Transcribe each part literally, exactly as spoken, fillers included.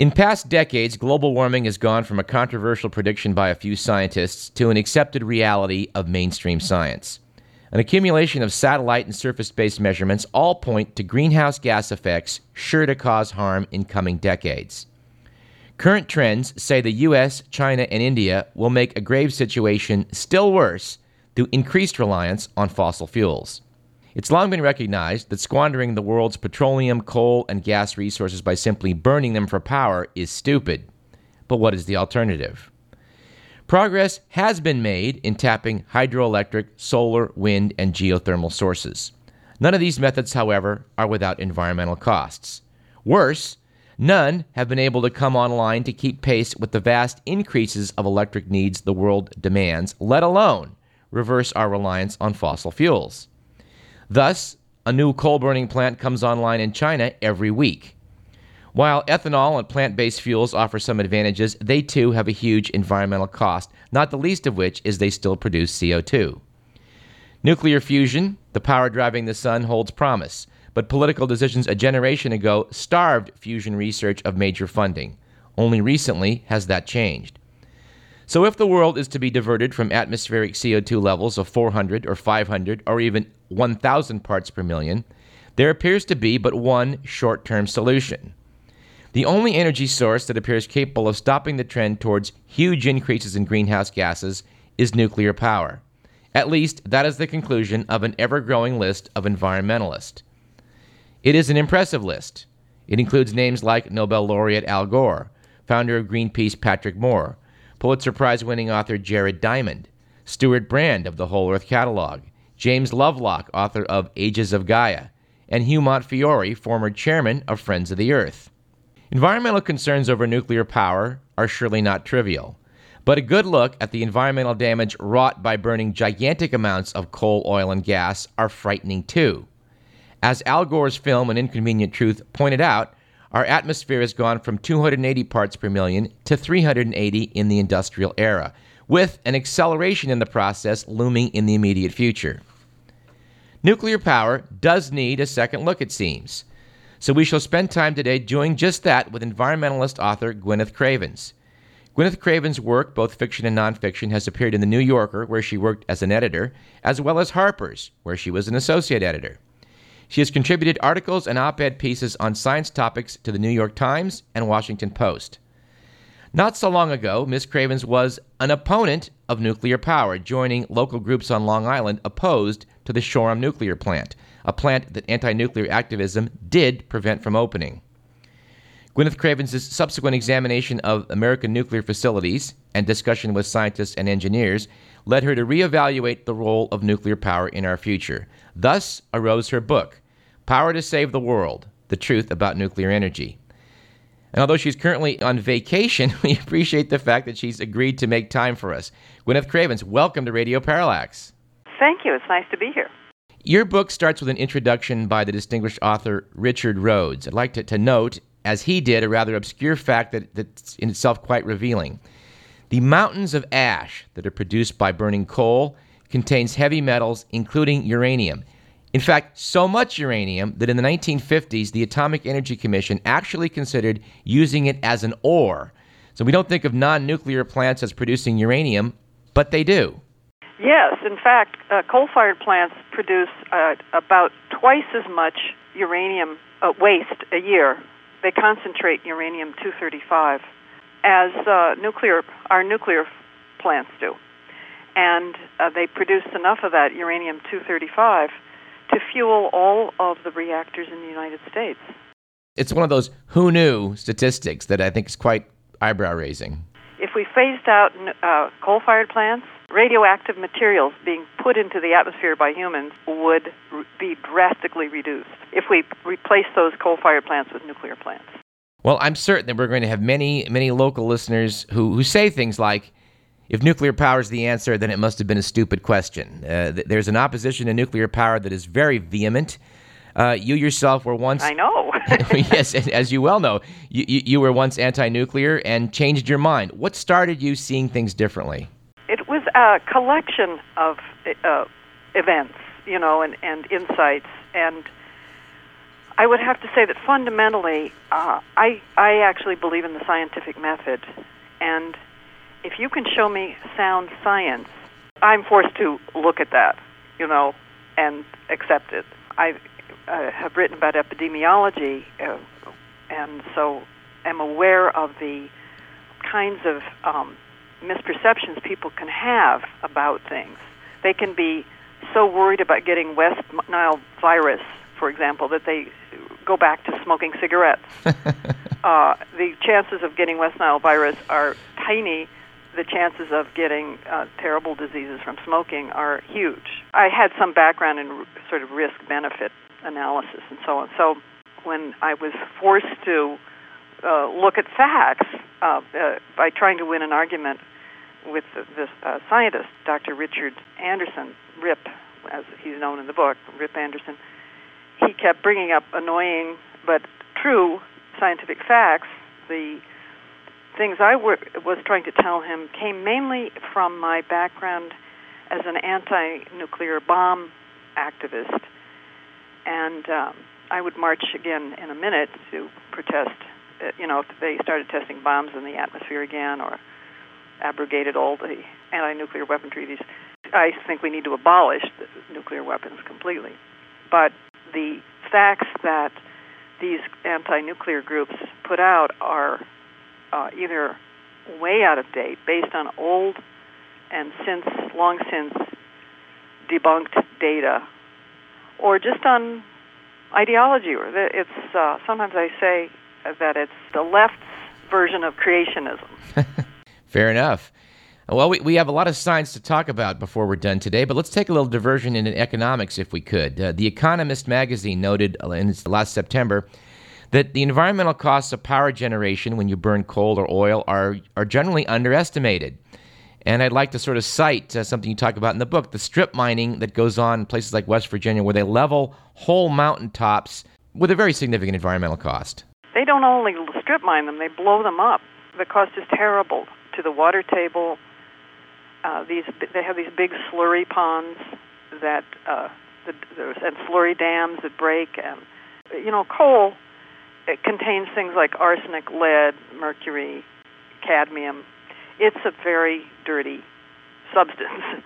In past decades, global warming has gone from a controversial prediction by a few scientists to an accepted reality of mainstream science. An accumulation of satellite and surface-based measurements all point to greenhouse gas effects sure to cause harm in coming decades. Current trends say the U S, China, and India will make a grave situation still worse through increased reliance on fossil fuels. It's long been recognized that squandering the world's petroleum, coal, and gas resources by simply burning them for power is stupid. But what is the alternative? Progress has been made in tapping hydroelectric, solar, wind, and geothermal sources. None of these methods, however, are without environmental costs. Worse, none have been able to come online to keep pace with the vast increases of electric needs the world demands, let alone reverse our reliance on fossil fuels. Thus, a new coal-burning plant comes online in China every week. While ethanol and plant-based fuels offer some advantages, they too have a huge environmental cost, not the least of which is they still produce C O two. Nuclear fusion, the power driving the sun, holds promise, but political decisions a generation ago starved fusion research of major funding. Only recently has that changed. So if the world is to be diverted from atmospheric C O two levels of four hundred or five hundred or even one thousand parts per million, there appears to be but one short-term solution. The only energy source that appears capable of stopping the trend towards huge increases in greenhouse gases is nuclear power. At least, that is the conclusion of an ever-growing list of environmentalists. It is an impressive list. It includes names like Nobel laureate Al Gore, founder of Greenpeace Patrick Moore, Pulitzer Prize-winning author Jared Diamond, Stuart Brand of the Whole Earth Catalog, James Lovelock, author of Ages of Gaia, and Hugh Montefiore, former chairman of Friends of the Earth. Environmental concerns over nuclear power are surely not trivial, but a good look at the environmental damage wrought by burning gigantic amounts of coal, oil, and gas are frightening too. As Al Gore's film An Inconvenient Truth pointed out, our atmosphere has gone from two hundred eighty parts per million to three hundred eighty in the industrial era, with an acceleration in the process looming in the immediate future. Nuclear power does need a second look, it seems. So we shall spend time today doing just that with environmentalist author Gwyneth Cravens. Gwyneth Craven's work, both fiction and nonfiction, has appeared in The New Yorker, where she worked as an editor, as well as Harper's, where she was an associate editor. She has contributed articles and op-ed pieces on science topics to The New York Times and Washington Post. Not so long ago, Miz Cravens was an opponent of nuclear power, joining local groups on Long Island opposed to the Shoreham nuclear plant, a plant that anti-nuclear activism did prevent from opening. Gwyneth Cravens' subsequent examination of American nuclear facilities and discussion with scientists and engineers led her to reevaluate the role of nuclear power in our future. Thus arose her book, Power to Save the World, The Truth About Nuclear Energy. And although she's currently on vacation, we appreciate the fact that she's agreed to make time for us. Gwyneth Cravens, welcome to Radio Parallax. Thank you. It's nice to be here. Your book starts with an introduction by the distinguished author Richard Rhodes. I'd like to, to note, as he did, a rather obscure fact that, that's in itself quite revealing. The mountains of ash that are produced by burning coal contains heavy metals, including uranium. In fact, so much uranium that in the nineteen fifties, the Atomic Energy Commission actually considered using it as an ore. So we don't think of non-nuclear plants as producing uranium, but they do. Yes. In fact, uh, coal-fired plants produce uh, about twice as much uranium uh, waste a year. They concentrate uranium two thirty-five. As uh, nuclear, our nuclear plants do. And uh, they produce enough of that uranium two thirty-five to fuel all of the reactors in the United States. It's one of those who knew statistics that I think is quite eyebrow-raising. If we phased out uh, coal-fired plants, radioactive materials being put into the atmosphere by humans would be drastically reduced if we replace those coal-fired plants with nuclear plants. Well, I'm certain that we're going to have many, many local listeners who, who say things like, if nuclear power is the answer, then it must have been a stupid question. Uh, th- there's an opposition to nuclear power that is very vehement. Uh, you yourself were once... I know. Yes, as you well know, you, you, you were once anti-nuclear and changed your mind. What started you seeing things differently? It was a collection of uh, events, you know, and, and insights, and I would have to say that fundamentally, uh, I I actually believe in the scientific method, and if you can show me sound science, I'm forced to look at that, you know, and accept it. I uh, have written about epidemiology, uh, and so am aware of the kinds of um, misperceptions people can have about things. They can be so worried about getting West Nile virus, for example, that they go back to smoking cigarettes. uh, the chances of getting West Nile virus are tiny. The chances of getting uh, terrible diseases from smoking are huge. I had some background in r- sort of risk-benefit analysis and so on. So when I was forced to uh, look at facts uh, uh, by trying to win an argument with this uh, scientist, Doctor Richard Anderson, Rip, as he's known in the book, Rip Anderson, he kept bringing up annoying but true scientific facts. The things I were, was trying to tell him came mainly from my background as an anti-nuclear bomb activist. And um, I would march again in a minute to protest, uh, you know, if they started testing bombs in the atmosphere again or abrogated all the anti-nuclear weapon treaties. I think we need to abolish the nuclear weapons completely. But the facts that these anti-nuclear groups put out are uh, either way out of date, based on old and since long since debunked data, or just on ideology. Or it's uh, sometimes I say that it's the left's version of creationism. Fair enough. Well, we, we have a lot of science to talk about before we're done today, but let's take a little diversion into economics if we could. Uh, The Economist magazine noted in last September that the environmental costs of power generation when you burn coal or oil are, are generally underestimated. And I'd like to sort of cite uh, something you talk about in the book, the strip mining that goes on in places like West Virginia where they level whole mountaintops with a very significant environmental cost. They don't only strip mine them, they blow them up. The cost is terrible to the water table. Uh, these they have these big slurry ponds that uh, the, and slurry dams that break, and you know coal it contains things like arsenic, lead, mercury, cadmium. It's a very dirty substance.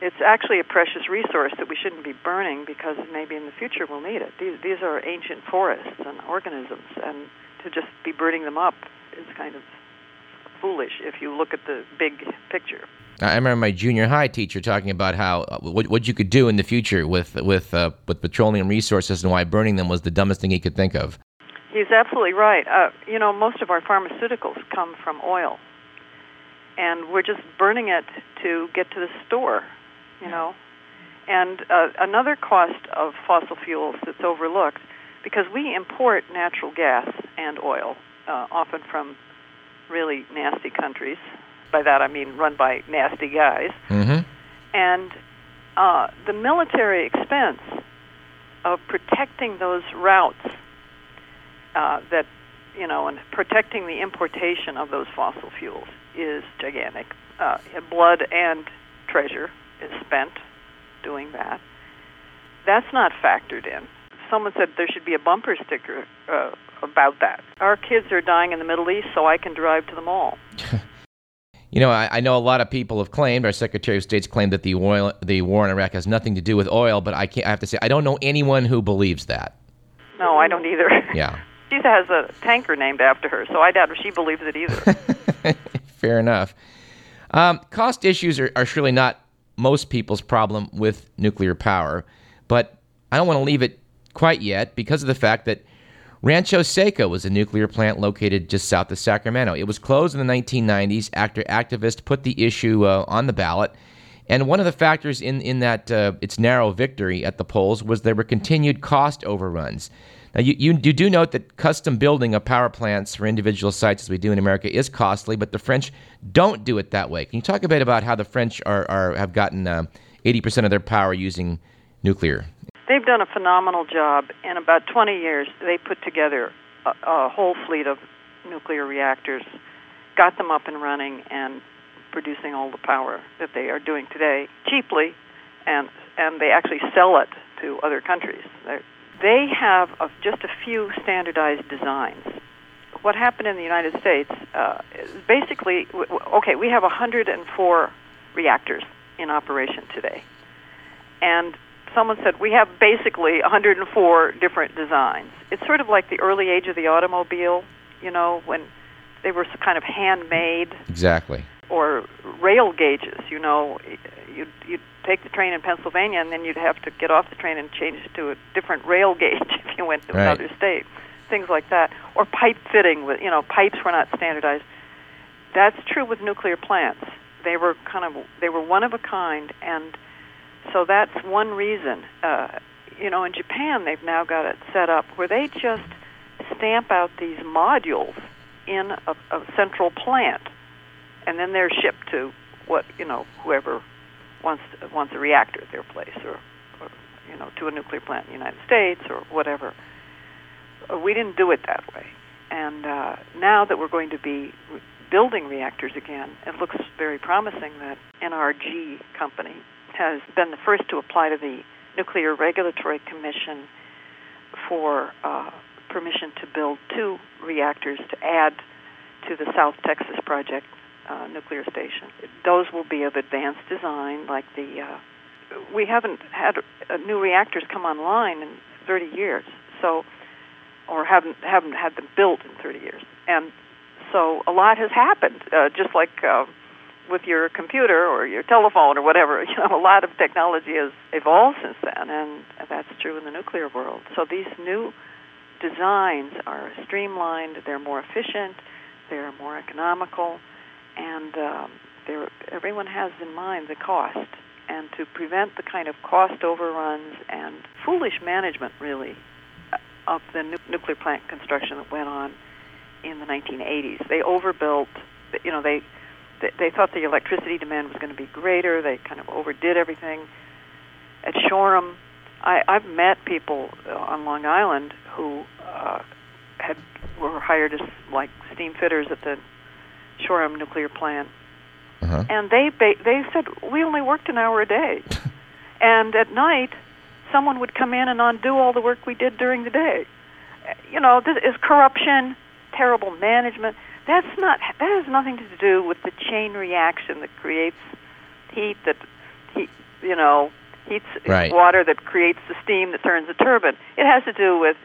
It's actually a precious resource that we shouldn't be burning because maybe in the future we'll need it. These these are ancient forests and organisms, and to just be burning them up is kind of foolish if you look at the big picture. I remember my junior high teacher talking about how uh, what, what you could do in the future with with uh, with petroleum resources and why burning them was the dumbest thing he could think of. He's absolutely right. Uh, you know, most of our pharmaceuticals come from oil, and we're just burning it to get to the store, you know. And uh, another cost of fossil fuels that's overlooked, because we import natural gas and oil, uh, often from really nasty countries. By that I mean run by nasty guys. Mm-hmm. And uh, the military expense of protecting those routes uh, that, you know, and protecting the importation of those fossil fuels is gigantic. Uh, blood and treasure is spent doing that. That's not factored in. Someone said there should be a bumper sticker uh, about that. Our kids are dying in the Middle East, so I can drive to the mall. You know, I, I know a lot of people have claimed, our Secretary of State's claimed that the oil, the war in Iraq has nothing to do with oil, but I can't. I have to say, I don't know anyone who believes that. No, I don't either. Yeah. She has a tanker named after her, so I doubt if she believes it either. Fair enough. Um, cost issues are, are surely not most people's problem with nuclear power, but I don't want to leave it quite yet because of the fact that Rancho Seco was a nuclear plant located just south of Sacramento. It was closed in the nineteen nineties after activists put the issue uh, on the ballot. And one of the factors in, in that uh, its narrow victory at the polls was there were continued cost overruns. Now, you, you, you do note that custom building of power plants for individual sites, as we do in America, is costly, but the French don't do it that way. Can you talk a bit about how the French are, are have gotten uh, eighty percent of their power using nuclear? They've done a phenomenal job. In about twenty years, they put together a, a whole fleet of nuclear reactors, got them up and running, and producing all the power that they are doing today cheaply, and and they actually sell it to other countries. They're, They have a, just a few standardized designs. What happened in the United States uh, is basically, okay, we have one hundred four reactors in operation today. And someone said, we have basically one hundred four different designs. It's sort of like the early age of the automobile, you know, when they were kind of handmade. Exactly. Or rail gauges, you know. You'd, you'd take the train in Pennsylvania, and then you'd have to get off the train and change to a different rail gauge if you went to right. another state. Things like that. Or pipe fitting, with you know, pipes were not standardized. That's true with nuclear plants. They were kind of, they were one of a kind, and so that's one reason. Uh, you know, in Japan, they've now got it set up where they just stamp out these modules in a, a central plant, and then they're shipped to what, you know, whoever wants wants a reactor at their place, or, or you know, to a nuclear plant in the United States or whatever. We didn't do it that way, and uh, now that we're going to be re- building reactors again, it looks very promising that N R G company has been the first to apply to the Nuclear Regulatory Commission for uh, permission to build two reactors to add to the South Texas Project uh, nuclear station. Those will be of advanced design, like the. Uh, we haven't had uh, new reactors come online in thirty years, so. Or haven't haven't had them built in thirty years, and so a lot has happened. Uh, just like uh, with your computer or your telephone or whatever, you know, a lot of technology has evolved since then, and that's true in the nuclear world. So these new designs are streamlined. They're more efficient. They're more economical, and um, they're, everyone has in mind the cost, and to prevent the kind of cost overruns and foolish management, really, of the nu- nuclear plant construction that went on in the nineteen eighties. They overbuilt, you know, they, they they thought the electricity demand was going to be greater. They kind of overdid everything. At Shoreham, I, I've met people on Long Island who uh, had were hired as, like, steam fitters at the Shoreham nuclear plant. Uh-huh. And they they said, we only worked an hour a day. And at night, someone would come in and undo all the work we did during the day. You know, this is corruption, terrible management. That's not, that has nothing to do with the chain reaction that creates heat, that heat, you know, heats right. water that creates the steam that turns the turbine. It has to do with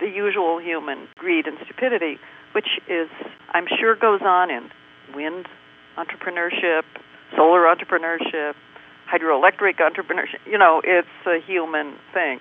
the usual human greed and stupidity, which is, I'm sure, goes on in wind entrepreneurship, solar entrepreneurship, hydroelectric entrepreneurship. You know, it's a human thing.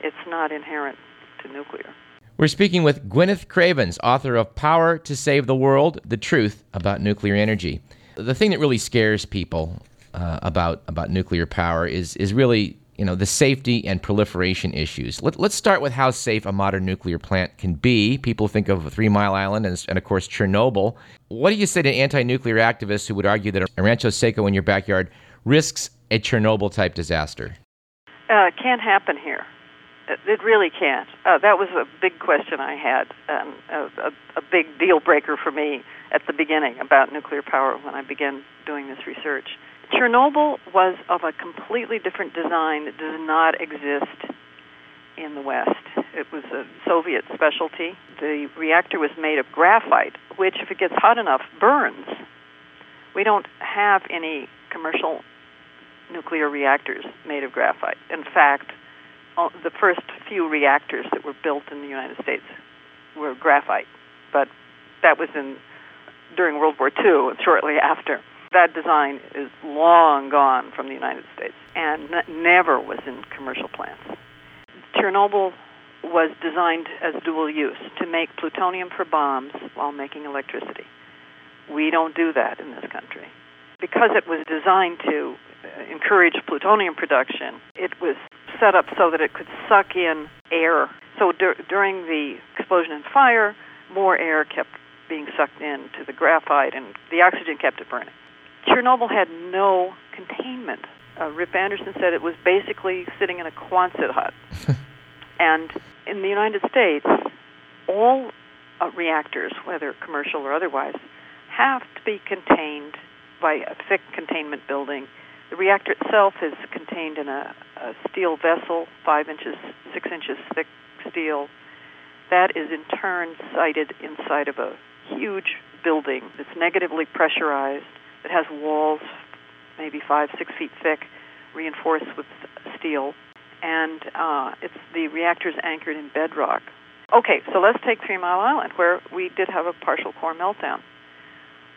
It's not inherent to nuclear. We're speaking with Gwyneth Cravens, author of Power to Save the World, The Truth About Nuclear Energy. The thing that really scares people uh, about about nuclear power is is really, you know, the safety and proliferation issues. Let, let's start with how safe a modern nuclear plant can be. People think of Three Mile Island and, and, of course, Chernobyl. What do you say to anti-nuclear activists who would argue that a Rancho Seco in your backyard risks a Chernobyl-type disaster? Uh, can't happen here. It, it really can't. Uh, that was a big question I had, um, a, a, a big deal breaker for me at the beginning about nuclear power when I began doing this research. Chernobyl was of a completely different design that does not exist in the West. It was a Soviet specialty. The reactor was made of graphite, which, if it gets hot enough, burns. We don't have any commercial nuclear reactors made of graphite. In fact, all, the first few reactors that were built in the United States were graphite, but that was in during World War Two and shortly after. That design is long gone from the United States and n- never was in commercial plants. Chernobyl was designed as dual use to make plutonium for bombs while making electricity. We don't do that in this country. Because it was designed to encourage plutonium production, it was set up so that it could suck in air. So dur- during the explosion and fire, more air kept being sucked in to the graphite, and the oxygen kept it burning. Chernobyl had no containment. Uh, Rip Anderson said it was basically sitting in a Quonset hut. And in the United States, all uh, reactors, whether commercial or otherwise, have to be contained by a thick containment building The reactor itself is contained in a, a steel vessel, five inches, six inches thick steel. That is in turn sited inside of a huge building that's negatively pressurized. It has walls maybe five, six feet thick, reinforced with steel. And uh, it's the reactor's anchored in bedrock. Okay, so let's take Three Mile Island, where we did have a partial core meltdown.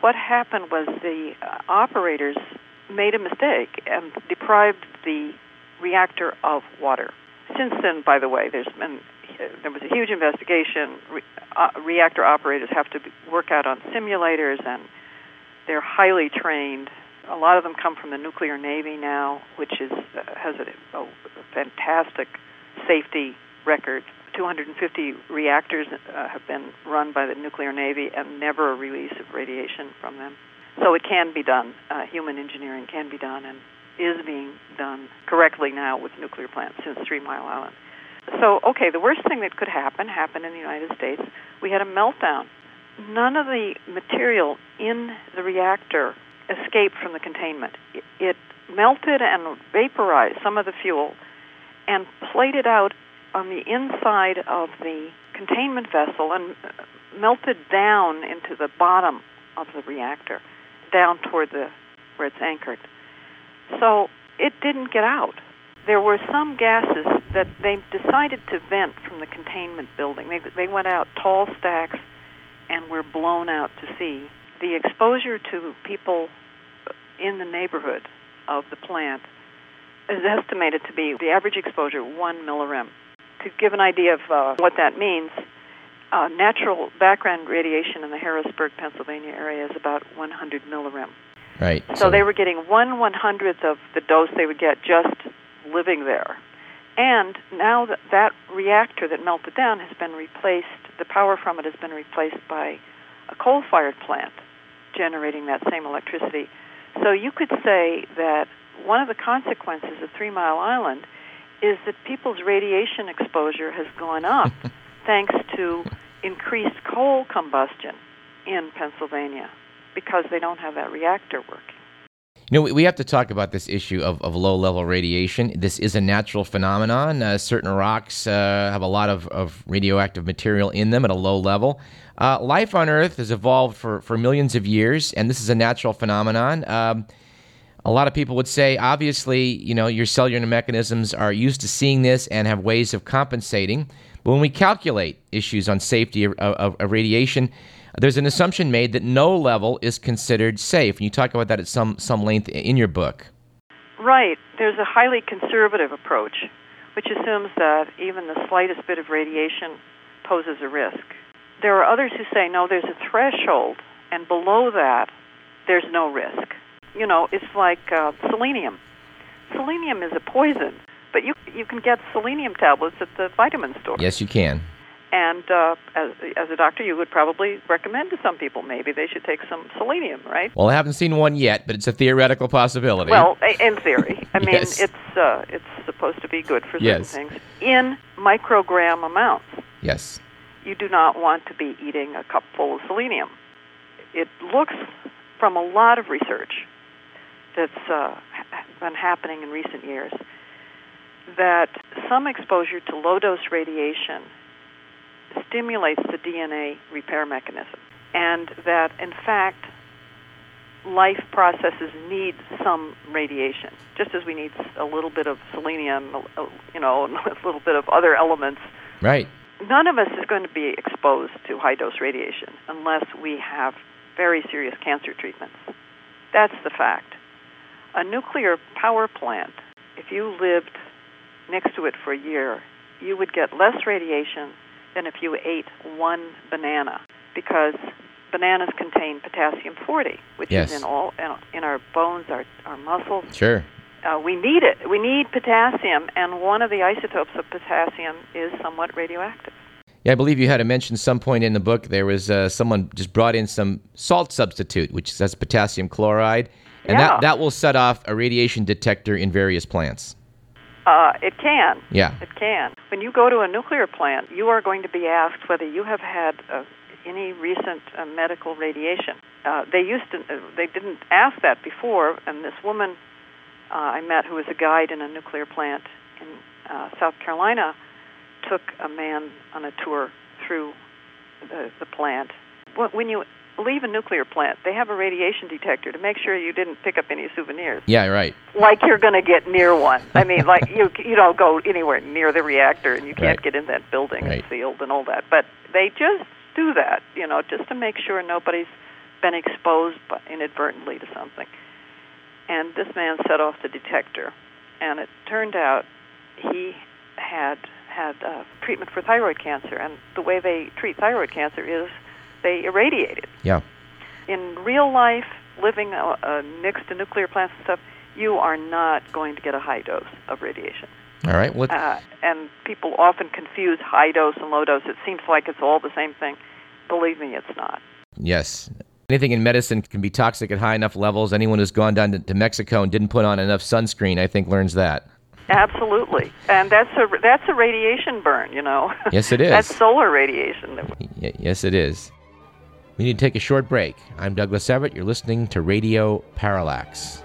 What happened was the uh, operators made a mistake and deprived the reactor of water. Since then, by the way, there's been, there was a huge investigation. Re, uh, reactor operators have to be, work out on simulators, and they're highly trained. A lot of them come from the nuclear navy now, which is uh, has a, a fantastic safety record. two hundred fifty reactors uh, have been run by the nuclear navy, and never a release of radiation from them. So it can be done. Uh, human engineering can be done, and is being done correctly now with nuclear plants since Three Mile Island. So, okay, the worst thing that could happen happened in the United States. We had a meltdown. None of the material in the reactor escaped from the containment. It, it melted and vaporized some of the fuel and plated out on the inside of the containment vessel and melted down into the bottom of the reactor, down toward the where it's anchored. So it didn't get out. There were some gases that they decided to vent from the containment building. They, they went out tall stacks and were blown out to sea. The exposure to people in the neighborhood of the plant is estimated to be the average exposure, one millirem. To give an idea of uh, what that means, uh, natural background radiation in the Harrisburg, Pennsylvania area is about one hundred millirem. Right. So, so they were getting one one-hundredth of the dose they would get just living there. And now that, that reactor that melted down has been replaced, the power from it has been replaced by a coal-fired plant generating that same electricity. So you could say that one of the consequences of Three Mile Island is that people's radiation exposure has gone up thanks to increased coal combustion in Pennsylvania, because they don't have that reactor working. You know, we have to talk about this issue of, of low-level radiation. This is a natural phenomenon. Uh, certain rocks uh, have a lot of, of radioactive material in them at a low level. Uh, life on Earth has evolved for, for millions of years, and this is a natural phenomenon. Um, a lot of people would say, obviously, you know, your cellular mechanisms are used to seeing this and have ways of compensating. But when we calculate issues on safety of, of, of radiation, there's an assumption made that no level is considered safe. And you talk about that at some, some length in your book. Right. There's a highly conservative approach, which assumes that even the slightest bit of radiation poses a risk. There are others who say, no, there's a threshold, and below that, there's no risk. You know, it's like uh, selenium. Selenium is a poison, but you you can get selenium tablets at the vitamin store. Yes, you can. And uh, as, as a doctor, you would probably recommend to some people maybe they should take some selenium, right? Well, I haven't seen one yet, but it's a theoretical possibility. Well, in theory. I mean, yes. it's uh, it's supposed to be good for certain yes. things. In microgram amounts. Yes. You do not want to be eating a cupful of selenium. It looks from a lot of research that's uh, been happening in recent years that some exposure to low-dose radiation stimulates the D N A repair mechanism, and that, in fact, life processes need some radiation, just as we need a little bit of selenium, you know, and a little bit of other elements. Right. None of us is going to be exposed to high-dose radiation unless we have very serious cancer treatments. That's the fact. A nuclear power plant, if you lived next to it for a year, you would get less radiation than if you ate one banana, because bananas contain potassium forty, which yes. is in all in our bones, our, our muscles. Sure. Uh, we need it. We need potassium, and one of the isotopes of potassium is somewhat radioactive. Yeah, I believe you had to mention some point in the book there was uh, someone just brought in some salt substitute, which is potassium chloride, and yeah. that, that will set off a radiation detector in various plants. Uh, it can. Yeah. It can. When you go to a nuclear plant, you are going to be asked whether you have had uh, any recent uh, medical radiation. Uh, they used to, uh, they didn't ask that before, and this woman uh, I met who was a guide in a nuclear plant in uh, South Carolina took a man on a tour through the, the plant. When you leave a nuclear plant, they have a radiation detector to make sure you didn't pick up any souvenirs. Yeah, right. Like you're going to get near one. I mean, like you you don't go anywhere near the reactor, and you can't right. get in that building. Right. It's sealed and all that. But they just do that, you know, just to make sure nobody's been exposed inadvertently to something. And this man set off the detector, and it turned out he had had uh, treatment for thyroid cancer, and the way they treat thyroid cancer is they irradiate it. Yeah. In real life, living uh, uh, next to nuclear plants and stuff, you are not going to get a high dose of radiation. All right. Well, uh, and people often confuse high dose and low dose. It seems like it's all the same thing. Believe me, it's not. Yes. Anything in medicine can be toxic at high enough levels. Anyone who's gone down to, to Mexico and didn't put on enough sunscreen, I think, learns that. Absolutely. And that's a, that's a radiation burn, you know. Yes, it is. That's solar radiation. Yes, it is. We need to take a short break. I'm Douglas Everett. You're listening to Radio Parallax.